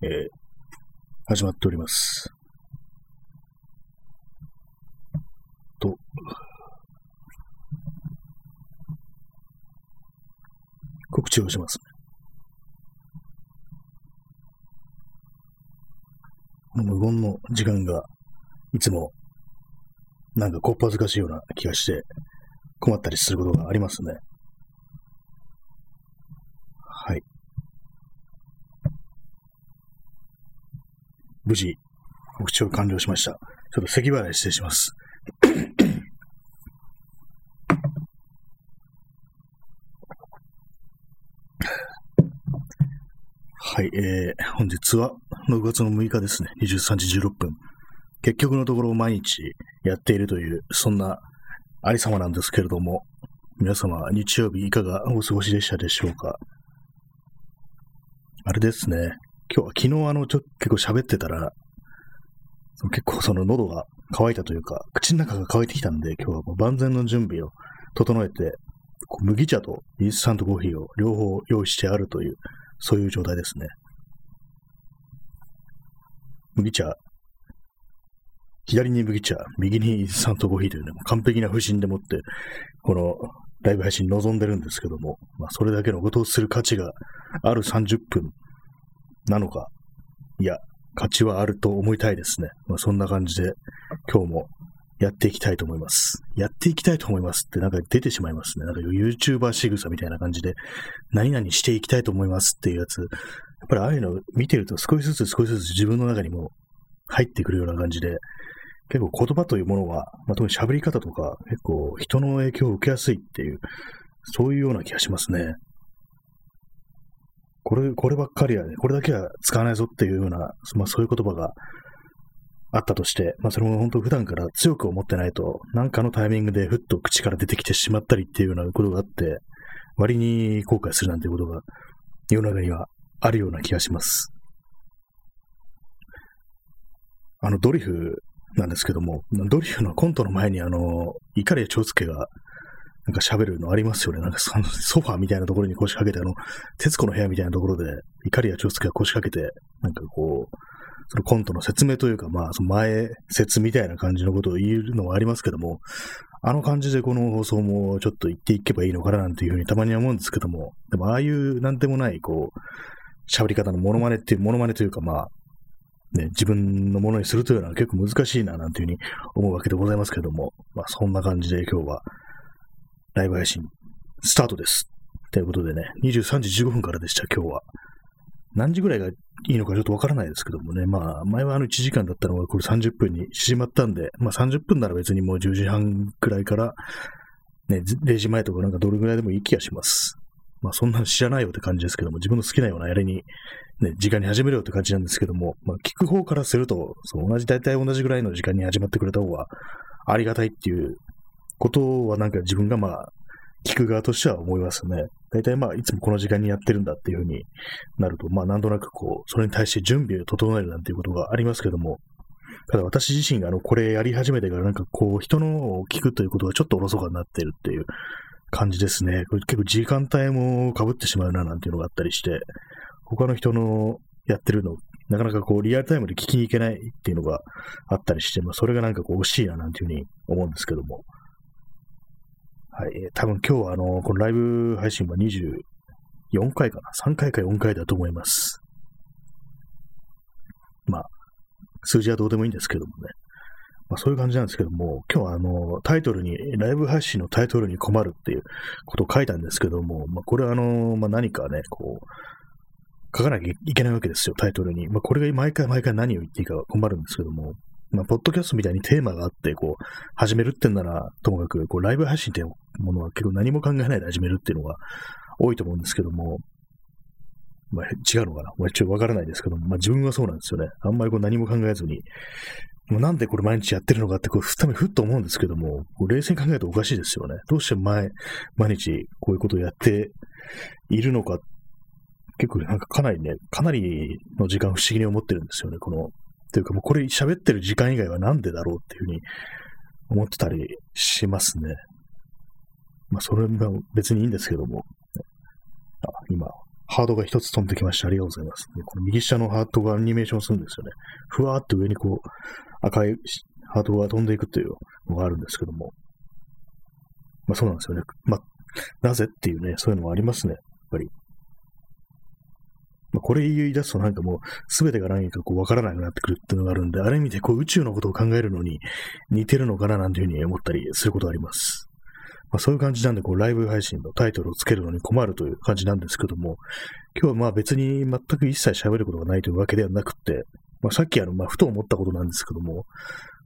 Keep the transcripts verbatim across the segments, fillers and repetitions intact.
えー、始まっております。と、告知をしますね。無言の時間がいつもなんかこっぱずかしいような気がして困ったりすることがありますね。はい。無事告知を完了しました。ちょっと咳払い失礼します。はい、えー、本日はろくがつのむいかですね、にじゅうさんじじゅうろっぷん。結局のところ毎日やっているという、そんなありさまなんですけれども、皆様、日曜日いかがお過ごしでしたでしょうか。あれですね、今日昨日あのちょ結構喋ってたら、その結構その喉が渇いたというか、口の中が渇いてきたんで、今日はもう万全の準備を整えて、こう麦茶とインスタントコーヒーを両方用意してあるという、そういう状態ですね。麦茶、左に麦茶、右にインスタントコーヒーというね、完璧な不振でもって、このライブ配信に臨んでるんですけども、まあ、それだけのことをする価値があるさんじゅっぷんなのか、いや、価値はあると思いたいですね。まあ、そんな感じで、今日もやっていきたいと思います。やっていきたいと思いますってなんか出てしまいますね。なんか YouTuber 仕草みたいな感じで、何々していきたいと思いますっていうやつ、やっぱりああいうの見てると少しずつ少しずつ自分の中にも入ってくるような感じで、結構言葉というものは、まあ、特に喋り方とか結構人の影響を受けやすいっていう、そういうような気がしますね。これ、こればっかりはね、これだけは使わないぞっていうような、まあ、そういう言葉があったとして、まあ、それも本当普段から強く思ってないと、なんかのタイミングでふっと口から出てきてしまったりっていうようなことがあって、割に後悔するなんてことが世の中にはあるような気がします。あのドリフなんですけども、ドリフのコントの前にあの碇谷長介がなんか喋るのありますよね。なんかソファーみたいなところに腰掛けて、あの徹子の部屋みたいなところで碇谷長介が腰掛けて、なんかこうそのコントの説明というか、まあその前説みたいな感じのことを言うのはありますけども、あの感じでこの放送もちょっと言っていけばいいのかななんていうふうにたまには思うんですけども、でもああいうなんでもないこう喋り方のモノマネっていうモノマネというか、まあね、自分のものにするというのは結構難しいななんていうふうに思うわけでございますけれども、まあ、そんな感じで今日はライブ配信スタートですということでね、にじゅうさんじじゅうごふんからでした。今日は何時ぐらいがいいのかちょっとわからないですけどもね、まあ前はあのいちじかんだったのがこれさんじゅっぷんに縮まったんで、まあさんじゅっぷんなら別にもうじゅうじはんくらいから、ね、れいじまえとかなんかどれぐらいでもいい気がします。まあそんなの知らないよって感じですけども、自分の好きなようなやれに、ね、時間に始めるよって感じなんですけども、まあ聞く方からすると、その同じ、大体同じぐらいの時間に始まってくれた方がありがたいっていうことはなんか自分がまあ聞く側としては思いますね。大体まあいつもこの時間にやってるんだっていうふうになると、まあなんとなくこう、それに対して準備を整えるなんていうことがありますけども、ただ私自身があのこれやり始めてからなんかこう人のを聞くということがちょっとおろそかになっているっていう感じですね。これ結構時間帯も被ってしまうななんていうのがあったりして、他の人のやってるの、なかなかこうリアルタイムで聞きに行けないっていうのがあったりして、まあ、それがなんかこう惜しいななんていうふうに思うんですけども。はい、多分今日はあの、このライブ配信はにじゅうよんかいかな、さんかいかよんかいだと思います。まあ、数字はどうでもいいんですけどもね。まあ、そういう感じなんですけども、今日はあのタイトルに、ライブ配信のタイトルに困るっていうことを書いたんですけども、まあ、これはあの、まあ、何かね、こう、書かなきゃいけないわけですよ、タイトルに。まあ、これが毎回毎回何を言っていいか困るんですけども、まあ、ポッドキャストみたいにテーマがあって、こう、始めるってんなら、ともかく、こう、ライブ配信ってものは結構何も考えないで始めるっていうのが多いと思うんですけども、まあ、違うのかな、まあ、ちょっとわからないですけども、まあ、自分はそうなんですよね。あんまりこう何も考えずに、もうなんでこれ毎日やってるのかってこうふためふっと思うんですけども、冷静に考えるとおかしいですよね。どうして毎毎日こういうことをやっているのか、結構なんかかなりね、かなりの時間不思議に思ってるんですよね。このというかもうこれ喋ってる時間以外はなんでだろうっていうふうに思ってたりしますね。まあそれも別にいいんですけども、あ今ハートが一つ飛んできました。ありがとうございます。この右下のハートがアニメーションするんですよね。ふわーっと上にこう赤いハートが飛んでいくっていうのがあるんですけども、まあそうなんですよね。まあなぜっていうね、そういうのもありますね、やっぱり。まあ、これ言い出すとなんかもう全てが何かこうわからなくなってくるっていうのがあるんで、あれ見てこう宇宙のことを考えるのに似てるのかななんていうふうに思ったりすることがあります。まあ、そういう感じなんで、こうライブ配信のタイトルをつけるのに困るという感じなんですけども、今日はまあ別に全く一切喋ることがないというわけではなくて、まあ、さっきあのまあふと思ったことなんですけども、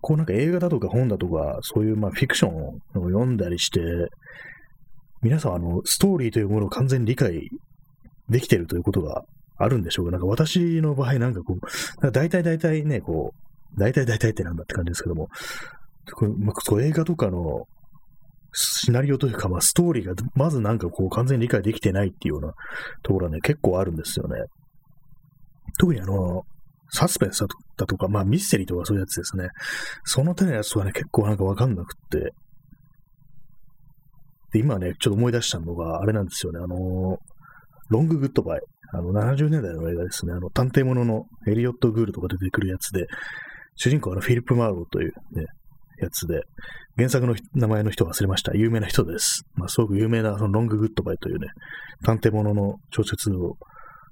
こうなんか映画だとか本だとか、そういうまあフィクションを読んだりして、皆さんあのストーリーというものを完全に理解できているということがあるんでしょうか。なんか私の場合なんかこう、大体大体ね、こう、大体大体ってなんだって感じですけども、こう映画とかのシナリオというか、まあ、ストーリーがまずなんかこう完全に理解できてないっていうようなところはね、結構あるんですよね。特にあの、サスペンスだとか、まあミステリーとかそういうやつですね。その手のやつはね、結構なんかわかんなくって、で今ね、ちょっと思い出したのが、あれなんですよね、あの、ロンググッドバイ、あの、ななじゅうねんだいの映画ですね、あの、探偵物のエリオット・グールとか出てくるやつで、主人公はあのフィリップ・マーローというね、やつで、原作の名前の人忘れました、有名な人です。まあ、すごく有名な、そのロンググッドバイというね、探偵物の小説を、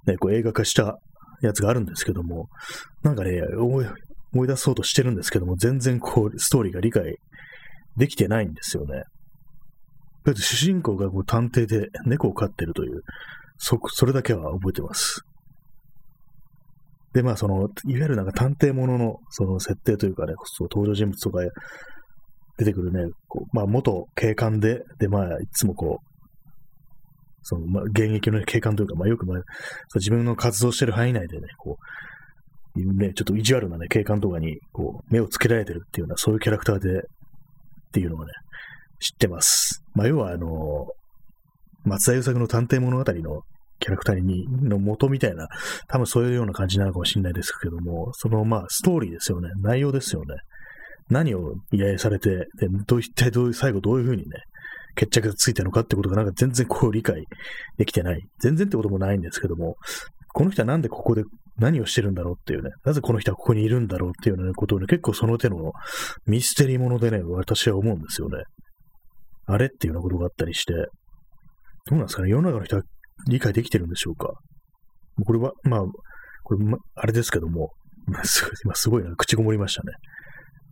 ね、こう映画化したやつがあるんですけども、なんかね、思い、思い出そうとしてるんですけども、全然こう、ストーリーが理解できてないんですよね。主人公がこう探偵で猫を飼ってるという、そ、それだけは覚えてます。で、まあ、その、いわゆるなんか探偵ものの、その設定というかね、そう登場人物とか出てくるね、こうまあ、元警官で、で、まあ、いつもこう、その、まあ、現役の警官というか、まあ、よく、まあ、自分の活動してる範囲内でね、こう、ね、ちょっと意地悪なね、警官とかに、こう、目をつけられてるっていうような、そういうキャラクターで、っていうのがね、知ってます。まあ、要は、あの、松田優作の探偵物語のキャラクターにの元みたいな、多分そういうような感じなのかもしれないですけども、その、まあ、ストーリーですよね。内容ですよね。何を依頼されて、でどう一体どういう、最後どういうふうにね、決着がついたのかってことが、なんか全然こう理解できてない。全然ってこともないんですけども、この人はなんでここで何をしてるんだろうっていうね、なぜこの人はここにいるんだろうっていうようなことをね、結構その手のミステリーものでね、私は思うんですよね。あれっていうようなことがあったりして、どうなんですかね、世の中の人は理解できてるんでしょうか。これは、まあ、これ、ま、あれですけども、今すごいな、口ごもりましたね。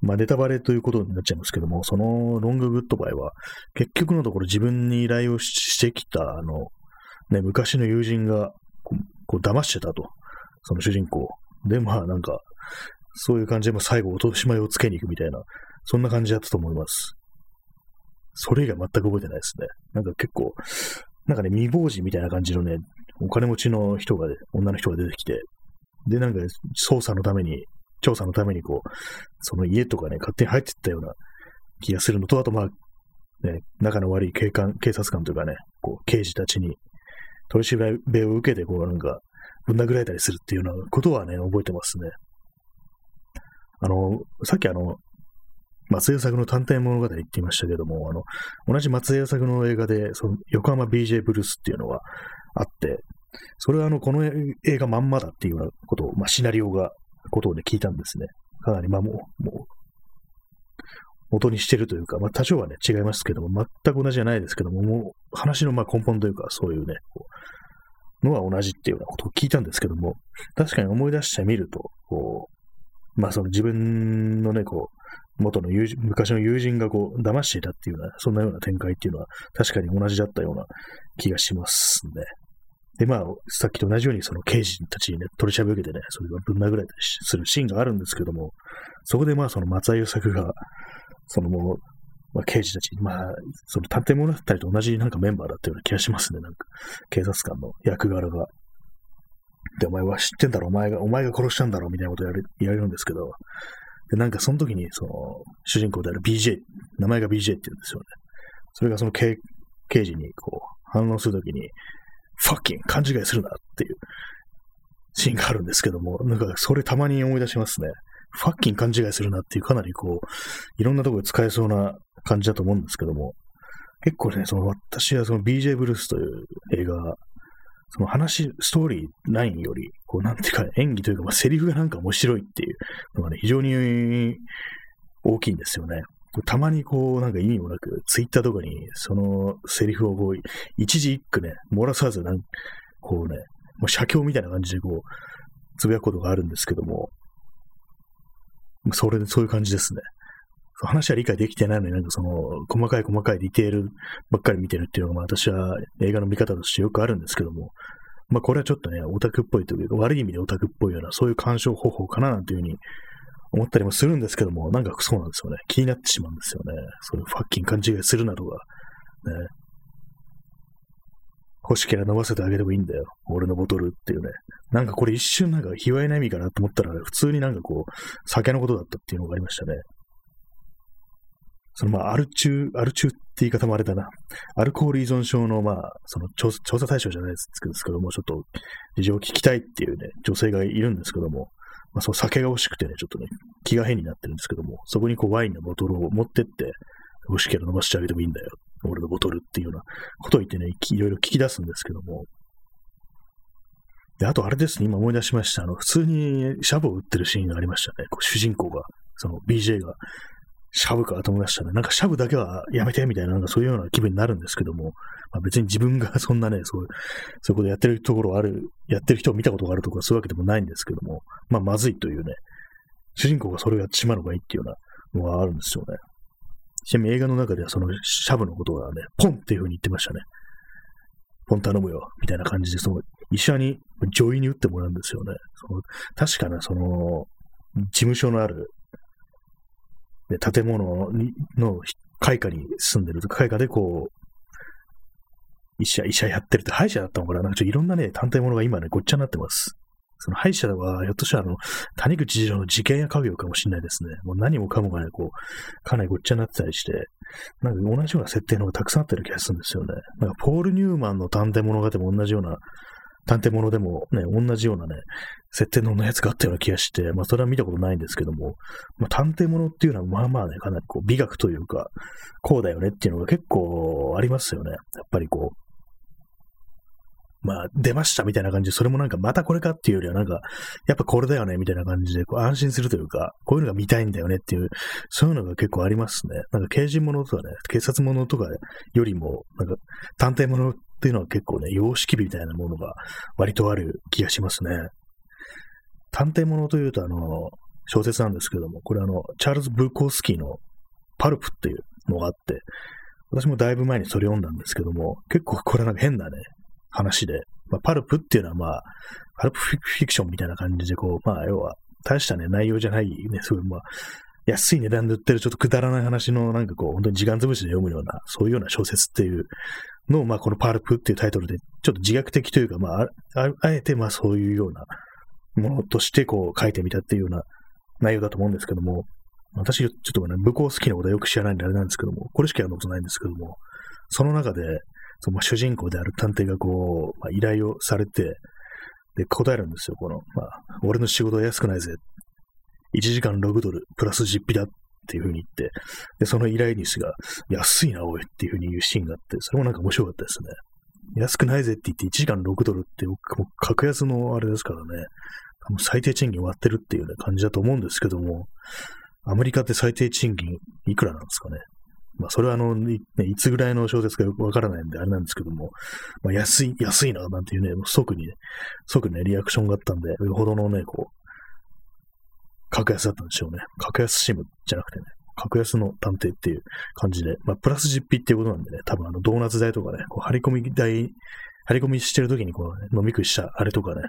まあ、ネタバレということになっちゃいますけども、そのロンググッドバイは、結局のところ自分に依頼をしてきた、あの、ね、昔の友人がこう、こう騙してたと、その主人公。で、まあ、なんか、そういう感じで、最後、落とし前をつけに行くみたいな、そんな感じだったと思います。それ以外全く覚えてないですね。なんか結構、なんかね、未亡人みたいな感じのね、お金持ちの人が、女の人が出てきて、で、なんか、ね、捜査のために、調査のためにこう、その家とかね、勝手に入っていったような気がするのと、あとまあ、ね、仲の悪い警官、警察官というかね、こう、刑事たちに取り調べを受けて、こう、なんか、ぶん殴られたりするっていうようなことはね、覚えてますね。あの、さっきあの、松江優作の探偵物語って言いましたけども、あの、同じ松江優作の映画で、その横浜 ビージェー ブルースっていうのがあって、それはあの、この映画まんまだっていうようなことを、まあ、シナリオが、ことをね、聞いたんですね。かなり、まあ、もう、もう、元にしてるというか、まあ、多少はね、違いますけども、全く同じじゃないですけども、もう、話のまあ根本というか、そういうね、こう、のは同じっていうようなことを聞いたんですけども、確かに思い出してみると、こう、まあ、その自分のね、こう、元の友人、昔の友人がこう、騙していたっていうような、そんなような展開っていうのは、確かに同じだったような気がしますね。で、まあ、さっきと同じように、その刑事たちにね、取り調べを受けてね、それがぶん殴られたりするシーンがあるんですけども、そこでまあ、その松田優作が、そのもう、まあ、刑事たちに、まあ、その探偵物語と同じなんかメンバーだったような気がしますね、なんか、警察官の役柄が。で、お前は知ってんだろ、お前が、お前が殺したんだろ、みたいなことをやる、やるんですけど、で、なんかその時に、その、主人公である ビージェー、名前が ビージェー って言うんですよね。それがその刑事にこう、反応するときに、ファッキン、勘違いするなっていうシーンがあるんですけども、なんかそれたまに思い出しますね。ファッキン勘違いするなっていう、かなりこう、いろんなところで使えそうな感じだと思うんですけども、結構ね、その私はその ビージェー ブルースという映画その話、ストーリーラインより、こう、なんていうか、演技というか、まあ、セリフがなんか面白いっていうのがね、非常に大きいんですよね。たまにこう、なんか意味もなく、ツイッターとかに、そのセリフをこう、一字一句ね、漏らさず、なんこうね、もう写経みたいな感じでこう、つぶやくことがあるんですけども、それで、そういう感じですね。話は理解できてないのになんかその細かい細かいディテールばっかり見てるっていうのが私は映画の見方としてよくあるんですけども、まあこれはちょっとね、オタクっぽいというか悪い意味でオタクっぽいようなそういう鑑賞方法かななんていうふうに思ったりもするんですけども、なんかそうなんですよね。気になってしまうんですよね。そういうファッキン勘違いするなとか、ね、腰から伸ばせてあげてもいいんだよ。俺のボトルっていうね。なんかこれ一瞬なんか卑猥な意味かなと思ったら、普通になんかこう酒のことだったっていうのがありましたね。そのまあアルチュー、アルチューって言い方もあれだな。アルコール依存症のまあ、その調査、調査対象じゃないですけども、ちょっと事情を聞きたいっていうね、女性がいるんですけども、まあそう酒が欲しくてね、ちょっとね、気が変になってるんですけども、そこにこうワインのボトルを持ってって、欲しければ飲ませてあげてもいいんだよ。俺のボトルっていうようなことを言ってね、いろいろ聞き出すんですけども。で、あとあれですね、今思い出しました。あの、普通にシャブを打ってるシーンがありましたね。こう主人公が、その ビージェー が、シャブかと思いましたね。なんかシャブだけはやめてみたいな、なんかそういうような気分になるんですけども、まあ、別に自分がそんなね、そういう、そういうことやってるところある、やってる人を見たことがあるとかそういうわけでもないんですけども、まあまずいというね、主人公がそれをやってしまうのがいいっていうようなのがあるんですよね。ちなみに映画の中ではそのシャブのことがね、ポンっていう風に言ってましたね。ポン頼むよ、みたいな感じで、その医者に、女医に打ってもらうんですよね。その確かね、その、事務所のある、で建物の階下に住んでるとか、階下でこう、医者、医者やってるって、歯医者だったのかな、なんかちょっといろんなね、探偵物が今ね、ごっちゃになってます。その歯医者は、ひょっとしたらあの、谷口次郎の事件や家業かもしれないですね。もう何もかもがね、こう、かなりごっちゃになってたりして、なんか同じような設定の方がたくさんあったような気がするんですよね。なんかポール・ニューマンの探偵物語も同じような、探偵物でもね、同じようなね、設定のやつがあったような気がして、まあそれは見たことないんですけども、まあ探偵物っていうのはまあまあね、かなりこう美学というか、こうだよねっていうのが結構ありますよね。やっぱりこう、まあ出ましたみたいな感じで、それもなんかまたこれかっていうよりはなんか、やっぱこれだよねみたいな感じでこう安心するというか、こういうのが見たいんだよねっていう、そういうのが結構ありますね。なんか刑事物とかね、警察物とかよりも、なんか探偵物っていうのは結構ね、様式美みたいなものが割とある気がしますね。探偵物というと、あの、小説なんですけども、これあの、チャールズ・ブルコースキーのパルプっていうのがあって、私もだいぶ前にそれ読んだんですけども、結構これなんか変なね、話で、まあ、パルプっていうのはまあ、パルプフィクションみたいな感じで、こう、まあ、要は、大したね、内容じゃないね、そういう、まあ、安い値段で売ってるちょっとくだらない話のなんかこう、本当に時間潰しで読むような、そういうような小説っていうのを、まあこのパルプっていうタイトルで、ちょっと自虐的というか、まあ、あ、あえてまあそういうようなものとしてこう書いてみたっていうような内容だと思うんですけども、私ちょっとね、武功好きなことはよく知らないんであれなんですけども、これしかやることないんですけども、その中で、その主人公である探偵がこう、まあ、依頼をされて、で、答えるんですよ、この、まあ、俺の仕事は安くないぜ。いちじかんろくドルプラス実費だっていう風に言って、で、その依頼主が安いなおいっていう風に言うシーンがあって、それもなんか面白かったですね。安くないぜって言っていちじかんろくドルってもう格安のあれですからね、最低賃金割ってるっていう、ね、感じだと思うんですけども、アメリカって最低賃金いくらなんですかね。まあそれはあの、いつぐらいの小説かよくわからないんであれなんですけども、まあ、安い、安いななんていうね、即に、即ね、リアクションがあったんで、よほどのね、こう、格安だったんでしょうね。格安シムじゃなくてね、格安の探偵っていう感じで、まあ、プラス実費っていうことなんでね、多分あの、ドーナツ代とかね、こう張り込み代、張り込みしてる時にこう、ね、飲み食いしたあれとかね、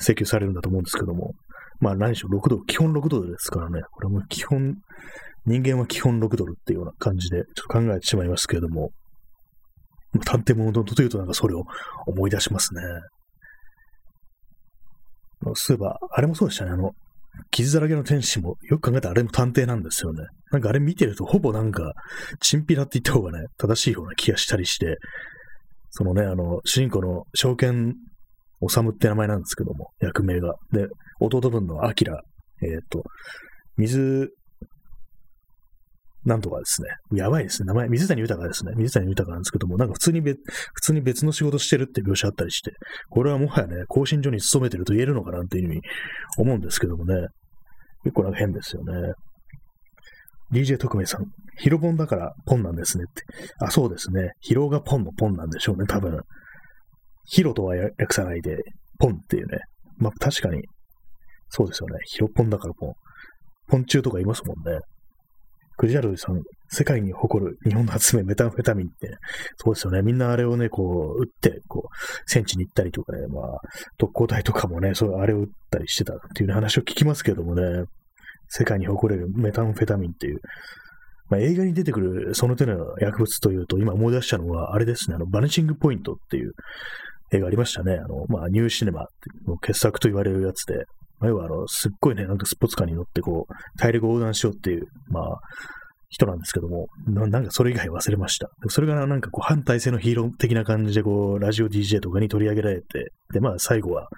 請求されるんだと思うんですけども、まあ、何しろろくドル、基本ろくドルですからね、これも基本、人間は基本ろくドルっていうような感じで、ちょっと考えてしまいますけれども、探偵物というとなんかそれを思い出しますね。そういえば、あれもそうでしたね、あの、傷だらけの天使も、よく考えたらあれも探偵なんですよね。なんかあれ見てると、ほぼなんか、チンピラって言った方がね、正しいような気がしたりして、そのね、あの、主人公の証券、修って名前なんですけども、役名が。で、弟分のアキラ、えっと、水、なんとかですね。やばいですね。名前、水谷豊ですね。水谷豊なんですけども、なんか普通に別、普通に別の仕事してるって描写あったりして、これはもはやね、更新所に勤めてると言えるのかなっていうふうに思うんですけどもね。結構なんか変ですよね。ディージェー 特命さん、ヒロポンだからポンなんですねって。あ、そうですね。ヒロがポンのポンなんでしょうね、多分。ヒロとは訳さないで、ポンっていうね。まあ確かに、そうですよね。ヒロポンだからポン。ポン中とかいますもんね。クジャルさん、世界に誇る日本の発明メタンフェタミンって、そうですよね。みんなあれをね、こう、打って、こう、戦地に行ったりとかね、まあ、特攻隊とかもね、そういうあれを打ったりしてたっていう、ね、話を聞きますけどもね、世界に誇れるメタンフェタミンっていう、まあ、映画に出てくるその手の薬物というと、今思い出したのは、あれですね、あの、バニシングポイントっていう映画ありましたね。あの、まあ、ニューシネマの傑作と言われるやつで、要はあのすっごいね、なんかスポーツカーに乗ってこう、大陸横断しようっていう、まあ、人なんですけども、な, なんかそれ以外忘れました。それがなんかこう、反体制のヒーロー的な感じで、こう、ラジオ ディージェー とかに取り上げられて、で、まあ、最後は、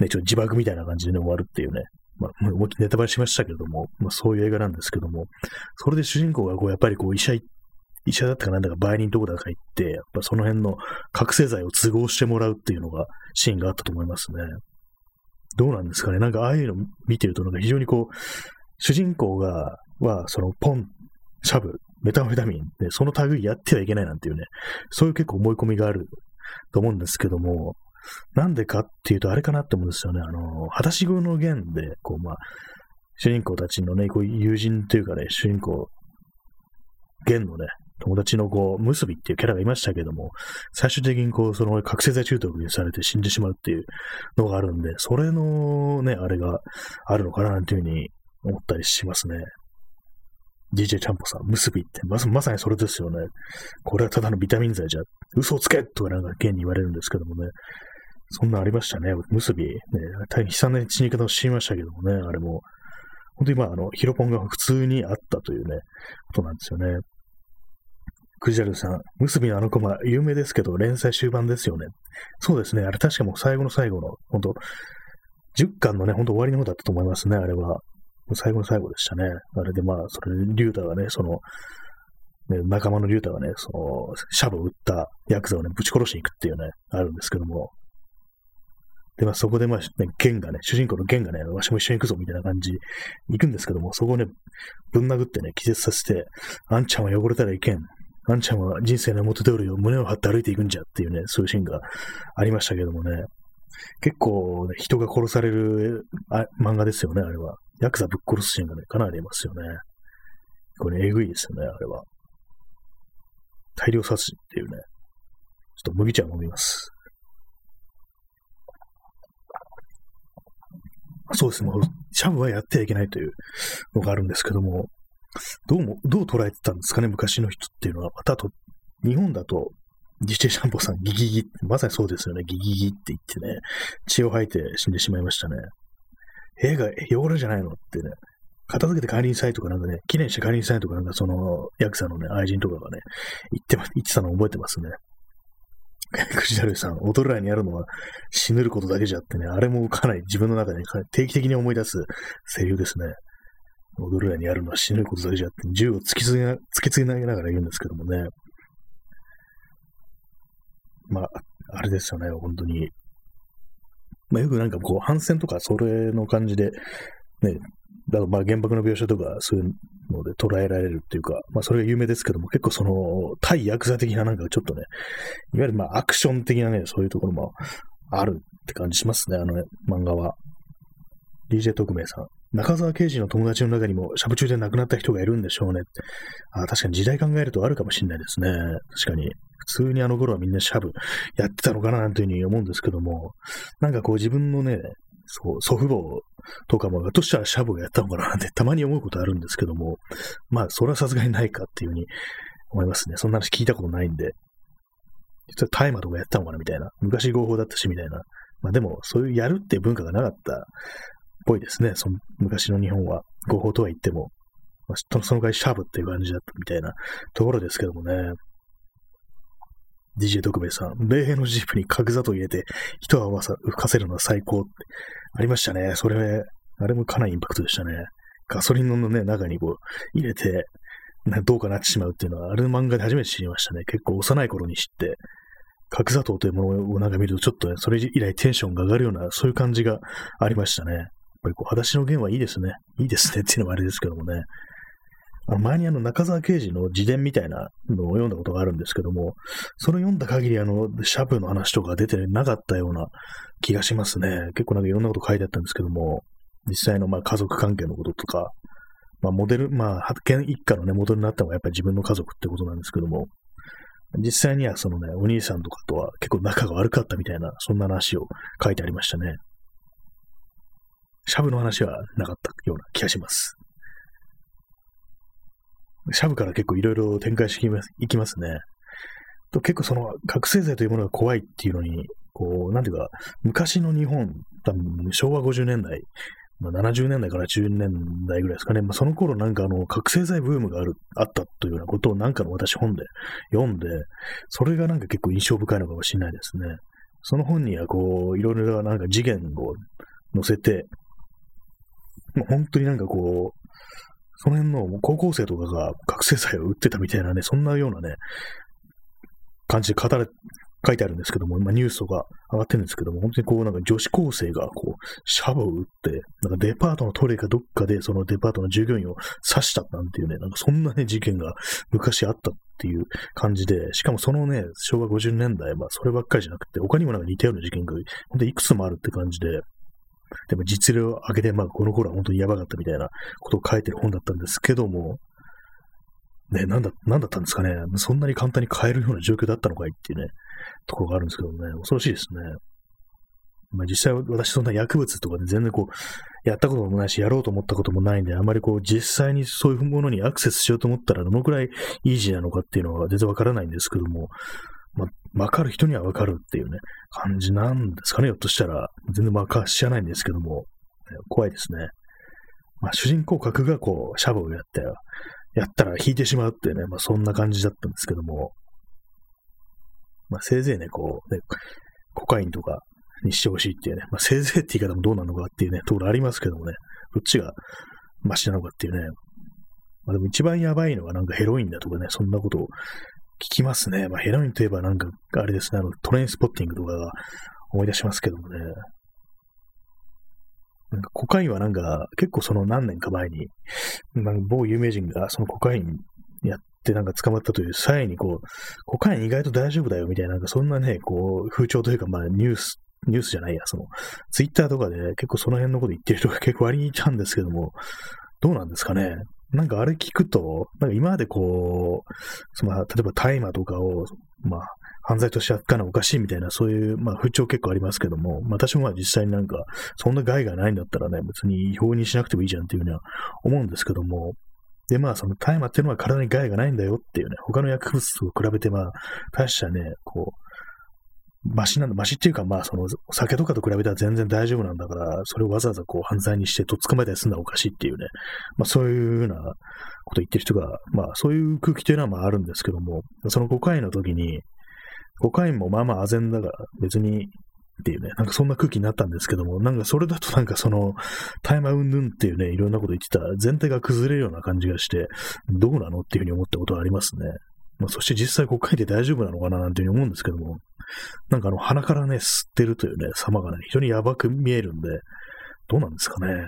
ね、ちょっと自爆みたいな感じで、ね、終わるっていうね、まあ、思いっきりネタバレしましたけれども、まあ、そういう映画なんですけども、それで主人公がこう、やっぱりこう、医者行って、医者だったかなんだか売人どこだか行って、やっぱその辺の覚醒剤を都合してもらうっていうのが、シーンがあったと思いますね。どうなんですかね。なんかああいうの見てると、なんか非常にこう、主人公が、は、そのポン、シャブ、メタンフェタミンで、その類やってはいけないなんていうね、そういう結構思い込みがあると思うんですけども、なんでかっていうと、あれかなって思うんですよね。あの、はだしごの弦で、こう、まあ、主人公たちのね、こう友人というかね、主人公、弦のね、友達のこう、結びっていうキャラがいましたけども、最終的にこう、その覚醒剤中毒にされて死んでしまうっていうのがあるんで、それのね、あれがあるのかななんていうふうに思ったりしますね。ディージェー ちゃんぽさん、結びって、まさ、まさにそれですよね。これはただのビタミン剤じゃ、嘘をつけとかなんか現に言われるんですけどもね。そんなありましたね、結び。ね、大変悲惨な死に方をしましたけどもね、あれも。本当にまあ、あの、ヒロポンが普通にあったというね、ことなんですよね。クジャルさん、結びのあのコマ、有名ですけど、連載終盤ですよね。そうですね。あれ確かもう最後の最後の、ほんと、じゅっかんのね、ほんと終わりの方だったと思いますね、あれは。最後の最後でしたね。あれでまあ、それ、リュウタがね、その、ね、仲間のリュウタがね、その、シャブを打ったヤクザをね、ぶち殺しに行くっていうね、あるんですけども。で、まあそこでまあ、ね、ゲンがね、主人公のゲンがね、わしも一緒に行くぞみたいな感じに行くんですけども、そこをね、ぶん殴ってね、気絶させて、あんちゃんは汚れたらいけん。あんちゃんは人生の元通りを胸を張って歩いていくんじゃっていうね、そういうシーンがありましたけどもね。結構、ね、人が殺される漫画ですよね、あれは。ヤクザぶっ殺すシーンがね、かなりありますよね。これ、ね、えぐいですよね、あれは。大量殺人っていうね。ちょっと麦茶飲みます。そうですね、もう、シャブはやってはいけないというのがあるんですけども、どうも、どう捉えてたんですかね、昔の人っていうのは。またと、日本だと、ディージェー シャンポさん、ギギギ、まさにそうですよね、ギギギって言ってね、血を吐いて死んでしまいましたね。部屋が汚れじゃないのってね、片付けて帰りにさいとかなんかね、記念して帰りにさいとかなんか、その、ヤクザのね、愛人とかがね、言って、言ってたのを覚えてますね。くじだるさん、踊るらにやるのは死ぬることだけじゃってね、あれもかなり自分の中で、ね、定期的に思い出すセリフですね。踊るらにやるのは死ぬことだけじゃって、銃を突きつげ、突きつげながら言うんですけどもね。まあ、あれですよね、本当に。まあ、よくなんかこう、反戦とか、それの感じで、ね、だからまあ原爆の描写とか、そういうので捉えられるっていうか、まあ、それが有名ですけども、結構その、対ヤクザ的ななんかちょっとね、いわゆるまあ、アクション的なね、そういうところもあるって感じしますね、あの、ね、漫画は。ディージェー 特命さん。中沢刑事の友達の中にも、シャブ中で亡くなった人がいるんでしょうね。あ、確かに時代考えるとあるかもしれないですね。確かに。普通にあの頃はみんなシャブやってたのかななんていうふうに思うんですけども、なんかこう自分のね、そう、祖父母とかも、どうしたらシャブをやったのかななんてたまに思うことあるんですけども、まあ、それはさすがにないかっていうふうに思いますね。そんな話聞いたことないんで。実は大麻とかやったのかなみたいな。昔合法だったしみたいな。まあでも、そういうやるっていう文化がなかった。っぽいですね。その昔の日本は合法とは言っても、まあ、その代わりシャブっていう感じだったみたいなところですけどもね。ディージェー 特命さん、米兵のジープに角砂糖入れて一泡浮かせるのは最高ってありましたね。それあれもかなりインパクトでしたね。ガソリンのね中にこう入れてどうかなってしまうっていうのは、あれの漫画で初めて知りましたね。結構幼い頃に知って、角砂糖というものをなんか見ると、ちょっと、ね、それ以来テンションが上がるような、そういう感じがありましたね。やっぱりこう、裸足の弦はいいですね。いいですねっていうのもあれですけどもね。あの前にあの中沢啓治の自伝みたいなのを読んだことがあるんですけども、それを読んだ限りあのシャープの話とか出てなかったような気がしますね。結構なんかいろんなこと書いてあったんですけども、実際のまあ家族関係のこととか、まあモデル、まあ発見一家のね、モデルになったのがやっぱり自分の家族ってことなんですけども、実際にはそのね、お兄さんとかとは結構仲が悪かったみたいな、そんな話を書いてありましたね。シャープの話はなかったような気がします。シャブから結構いろいろ展開していきますね。と結構その覚醒剤というものが怖いっていうのに、こう、なんていうか、昔の日本、多分昭和ごじゅうねんだい、まあ、ななじゅうねんだいからはちじゅうねんだいぐらいですかね、まあ、その頃なんかあの覚醒剤ブームがある、あったというようなことをなんかの私本で読んで、それがなんか結構印象深いのかもしれないですね。その本にはこう、いろいろなんか事件を載せて、もう本当になんかこう、その辺の高校生とかが覚醒剤を売ってたみたいなね、そんなようなね、感じで語れ、書いてあるんですけども、まあ、ニュースとか上がってるんですけども、本当にこうなんか女子高生がこう、シャブを打って、なんかデパートのトイレかどっかでそのデパートの従業員を刺したなんていうね、なんかそんなね、事件が昔あったっていう感じで、しかもそのね、昭和ごじゅうねんだい、まあそればっかりじゃなくて、他にもなんか似たような事件が、本当にいくつもあるって感じで、でも実例を挙げて、まあ、この頃は本当にやばかったみたいなことを書いてる本だったんですけども、ね、なんだ、なんだったんですかね。そんなに簡単に変えるような状況だったのかいっていうね、ところがあるんですけどもね、恐ろしいですね。まあ、実際私そんな薬物とかで全然こう、やったこともないし、やろうと思ったこともないんで、あまりこう、実際にそういうものにアクセスしようと思ったら、どのくらいイージーなのかっていうのは全然わからないんですけども、まあ、わかる人にはわかるっていうね、感じなんですかね、ひょっとしたら。全然わか知らないんですけども、怖いですね。まあ、主人公格がこう、シャブをやって、やったら引いてしまうっていうね、まあ、そんな感じだったんですけども、まあ、せいぜいね、こう、ね、コカインとかにしてほしいっていうね、まあ、せいぜいって言い方もどうなのかっていうね、ところありますけどもね、どっちがマシなのかっていうね、まあ、でも一番やばいのはなんかヘロインだとかね、そんなことを、聞きますね。まあ、ヘロインといえばなんか、あれですね、あの、トレインスポッティングとかが思い出しますけどもね。なんかコカインはなんか、結構その何年か前に、なんか某有名人がそのコカインやってなんか捕まったという際にこう、コカイン意外と大丈夫だよみたいな、なんかそんなね、こう、風潮というか、まあニュース、ニュースじゃないや、その、ツイッターとかで結構その辺のこと言ってる人が結構割にいたんですけども、どうなんですかね。なんかあれ聞くと、なんか今までこう、その例えば大麻とかを、まあ、犯罪として扱うのはおかしいみたいな、そういう、まあ、風潮結構ありますけども、まあ、私もまあ実際になんか、そんな害がないんだったらね、別に違法にしなくてもいいじゃんっていうふうには思うんですけども、で、まあ、その大麻っていうのは体に害がないんだよっていうね、他の薬物と比べて、まあ、大したね、こう、マシなんだ、マシっていうか、まあ、その、酒とかと比べたら全然大丈夫なんだから、それをわざわざこう犯罪にしてとっ捕まえたりするのはおかしいっていうね、まあ、そういうふうなこと言ってる人が、まあ、そういう空気というのはまああるんですけども、そのごかいの時に、ごかいもまあまああぜんだが別にっていうね、なんかそんな空気になったんですけども、なんかそれだとなんかその、大麻うんぬんっていうね、いろんなこと言ってたら全体が崩れるような感じがして、どうなのっていうふうに思ったことはありますね。まあ、そして実際ごかいで大丈夫なのかななんていうふうに思うんですけども、なんかあの鼻からね、吸ってるというね、様がね、非常にやばく見えるんで、どうなんですかね。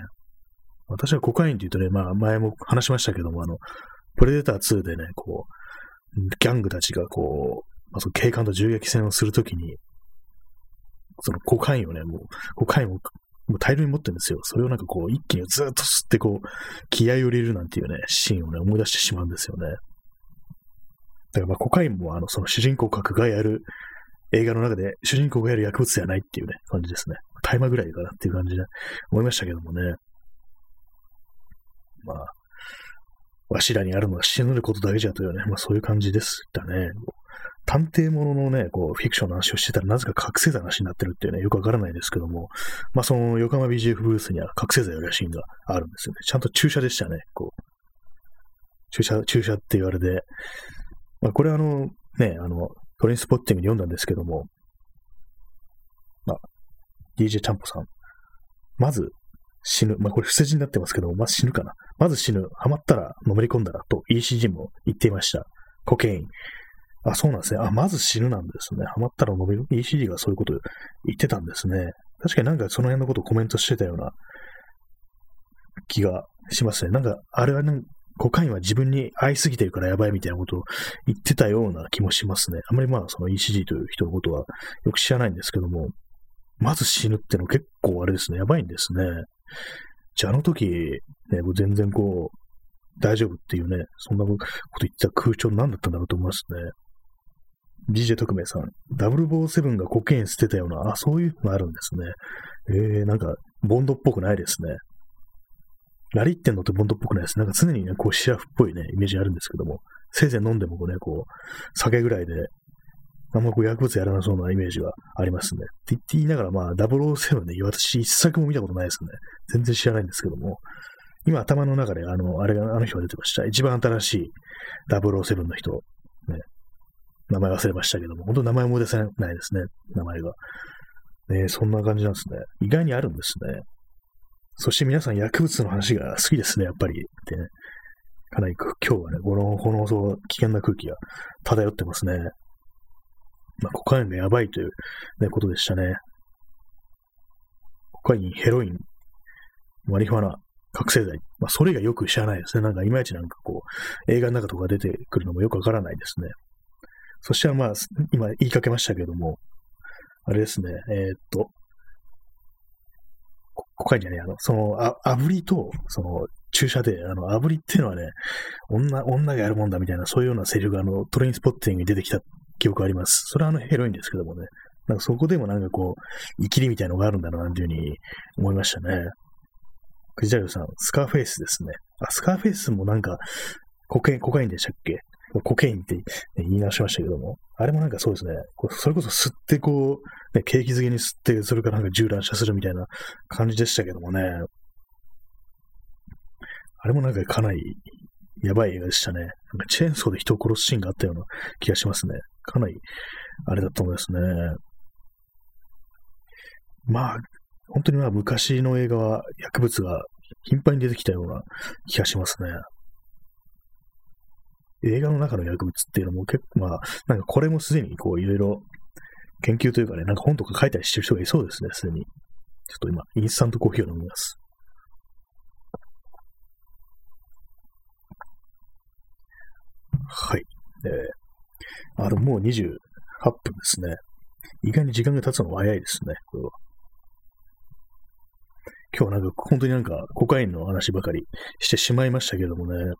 私はコカインって言うとね、まあ前も話しましたけども、あの、プレデターツーでね、こう、ギャングたちがこう、まあ、その警官と銃撃戦をするときに、そのコカインをね、もう、コカインをもう大量に持ってるんですよ。それをなんかこう、一気にずっと吸ってこう、気合を入れるなんていうね、シーンをね、思い出してしまうんですよね。だからまあコカインもあの、その主人公格がやる、映画の中で主人公がやる薬物ではないっていうね、感じですね。大麻ぐらいかなっていう感じで思いましたけどもね。まあ、わしらにあるのは死ぬことだけじゃというね、まあそういう感じでしたね。探偵もののね、こう、フィクションの話をしてたらなぜか覚醒剤の話になってるっていうね、よくわからないですけども、まあその横浜 ビージーエフ ブースには覚醒剤のシーンがあるんですよね。ちゃんと注射でしたね、こう。注射、注射って言われて、まあこれあの、ね、あの、トレインスポッティングに読んだんですけども、まあ、ディージェー ちゃんぽさん。まず、死ぬ。まあこれ伏せ字になってますけど、まず死ぬかな。まず死ぬ。ハマったら、のめり込んだらと イーシージー も言っていました。コケイン。あ、そうなんですね。あ、まず死ぬなんですね。ハマったらのめり込む。イーシージー がそういうこと言ってたんですね。確かになんかその辺のことをコメントしてたような気がしますね。なんか、あれはね、コカインは自分に合いすぎてるからやばいみたいなことを言ってたような気もしますね。あんまりまあその イーシージー という人のことはよく知らないんですけども、まず死ぬっての結構あれですね、やばいんですね。じゃああの時、ね、全然こう、大丈夫っていうね、そんなこと言ってた空調何だったんだろうと思いますね。ディージェー 特命さん、ダブルオーセブンがコケイン捨てたような、あ、そういうのあるんですね。えー、なんか、ボンドっぽくないですね。ラリってんのってボンドっぽくないです。なんか常にね、こう、シラフっぽいね、イメージあるんですけども、せいぜい飲んでもこうね、こう、酒ぐらいで、あんまこう、薬物やらなそうなイメージはありますね。って言って言いながら、まあ、ダブルオーセブンで、私、一作も見たことないですね。全然知らないんですけども、今、頭の中で、あの、あれが、あの人が出てました。一番新しいダブルオーセブンの人、ね、名前忘れましたけども、本当名前も出せないですね、名前が。ね、そんな感じなんですね。意外にあるんですね。そして皆さん薬物の話が好きですね、やっぱり。ってね、かなり今日はね、この放送、危険な空気が漂ってますね。まあ、コカインがやばいという、ね、ことでしたね。コカイン、ヘロイン、マリファナ、覚醒剤。まあ、それ以外よく知らないですね。なんか、いまいちなんかこう、映画の中とか出てくるのもよくわからないですね。そしてまあ、今言いかけましたけども、あれですね、えー、っと、コカインじゃねえ、あの、その、あ、炙りと、その、注射で、あの、炙りっていうのはね、女、女がやるもんだみたいな、そういうようなセリフが、あの、トレインスポッティングに出てきた記憶があります。それはあの、ヘロインですけどもね、なんかそこでもなんかこう、イキリみたいのがあるんだな、なんていうふうに思いましたね。クジラヨさん、スカーフェイスですね。あ、スカーフェイスもなんか、コケ、コカインでしたっけ？コケインって言い直しましたけども、あれもなんかそうですね、それこそ吸ってこう、ね、景気づけに吸って、それからなんか銃乱射するみたいな感じでしたけどもね、あれもなんかかなりやばい映画でしたね。なんかチェーンソーで人を殺すシーンがあったような気がしますね。かなりあれだと思いますね。まあ、本当にまあ昔の映画は薬物が頻繁に出てきたような気がしますね。映画の中の薬物っていうのも結構、まあ、なんかこれもすでにこういろいろ研究というかね、なんか本とか書いたりしてる人がいそうですね、すでに。ちょっと今、インスタントコーヒーを飲みます。はい。えー、あ、でももうにじゅうはっぷんですね。意外に時間が経つのが早いですね、これは。今日はなんか、本当になんかコカインの話ばかりしてしまいましたけどもね。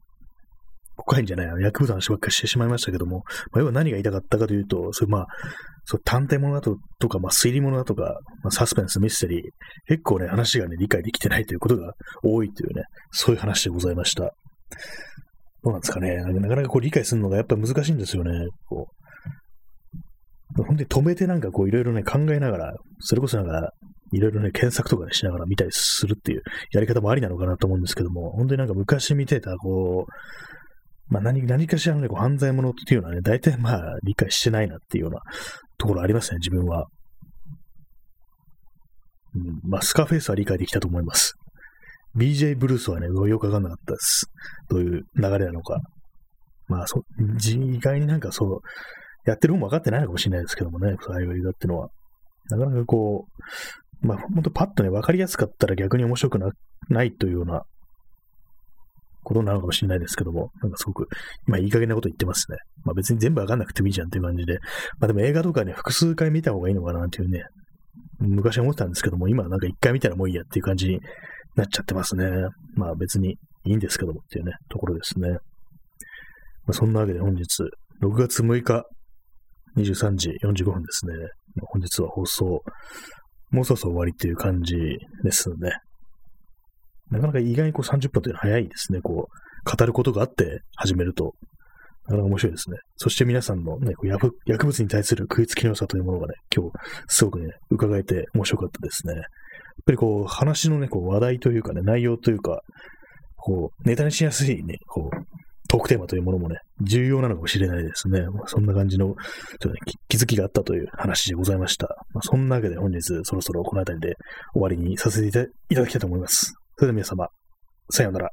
コカインじゃない、薬物の話ばっかりしてしまいましたけども、まあ、要は何が言いたかったかというと、そういうまあ、そう探偵ものだと、とか、まあ、推理ものだとか、まあ、サスペンス、ミステリー、結構ね、話がね、理解できてないということが多いというね、そういう話でございました。どうなんですかね、なかなかこう理解するのがやっぱり難しいんですよね。こう本当に止めてなんかこういろいろね、考えながら、それこそなんか、いろいろね、検索とかね、しながら見たりするっていうやり方もありなのかなと思うんですけども、本当になんか昔見てた、こう、まあ 何, 何かしらの、ね、こう犯罪者っていうのはね、大体まあ理解してないなっていうようなところありますね、自分は。うん、まあスカーフェイスは理解できたと思います。ビージェー ブルースはね、よくわかんなかったです。どういう流れなのか。まあそ、意外になんかそう、やってる方も分かってないのかもしれないですけどもね、そういう映画ってのは。なかなかこう、まあほんとパッとね、わかりやすかったら逆に面白く な, ないというような、ことなのかもしれないですけども、なんかすごく、まあいい加減なこと言ってますね。まあ別に全部わかんなくてもいいじゃんっていう感じで、まあでも映画とかね、複数回見た方がいいのかなっていうね、昔は思ってたんですけども、今なんか一回見たらもういいやっていう感じになっちゃってますね。まあ別にいいんですけどもっていうね、ところですね。まあそんなわけで本日、ろくがつむいかにじゅうさんじよんじゅうごふんですね。本日は放送、もうそろそろ終わりっていう感じですね。なかなか意外にこうさんじゅっぷんというのは早いですね。こう、語ることがあって始めると、なかなか面白いですね。そして皆さんのね、こう薬物に対する食いつきの良さというものがね、今日すごくね、伺えて面白かったですね。やっぱりこう、話のね、こう話題というかね、内容というか、こう、ネタにしやすいね、こう、トークテーマというものもね、重要なのかもしれないですね。まあ、そんな感じの、ちょっとね、気づきがあったという話でございました。まあ、そんなわけで本日、そろそろこの辺りで終わりにさせていただきたいと思います。それでは皆様、さようなら。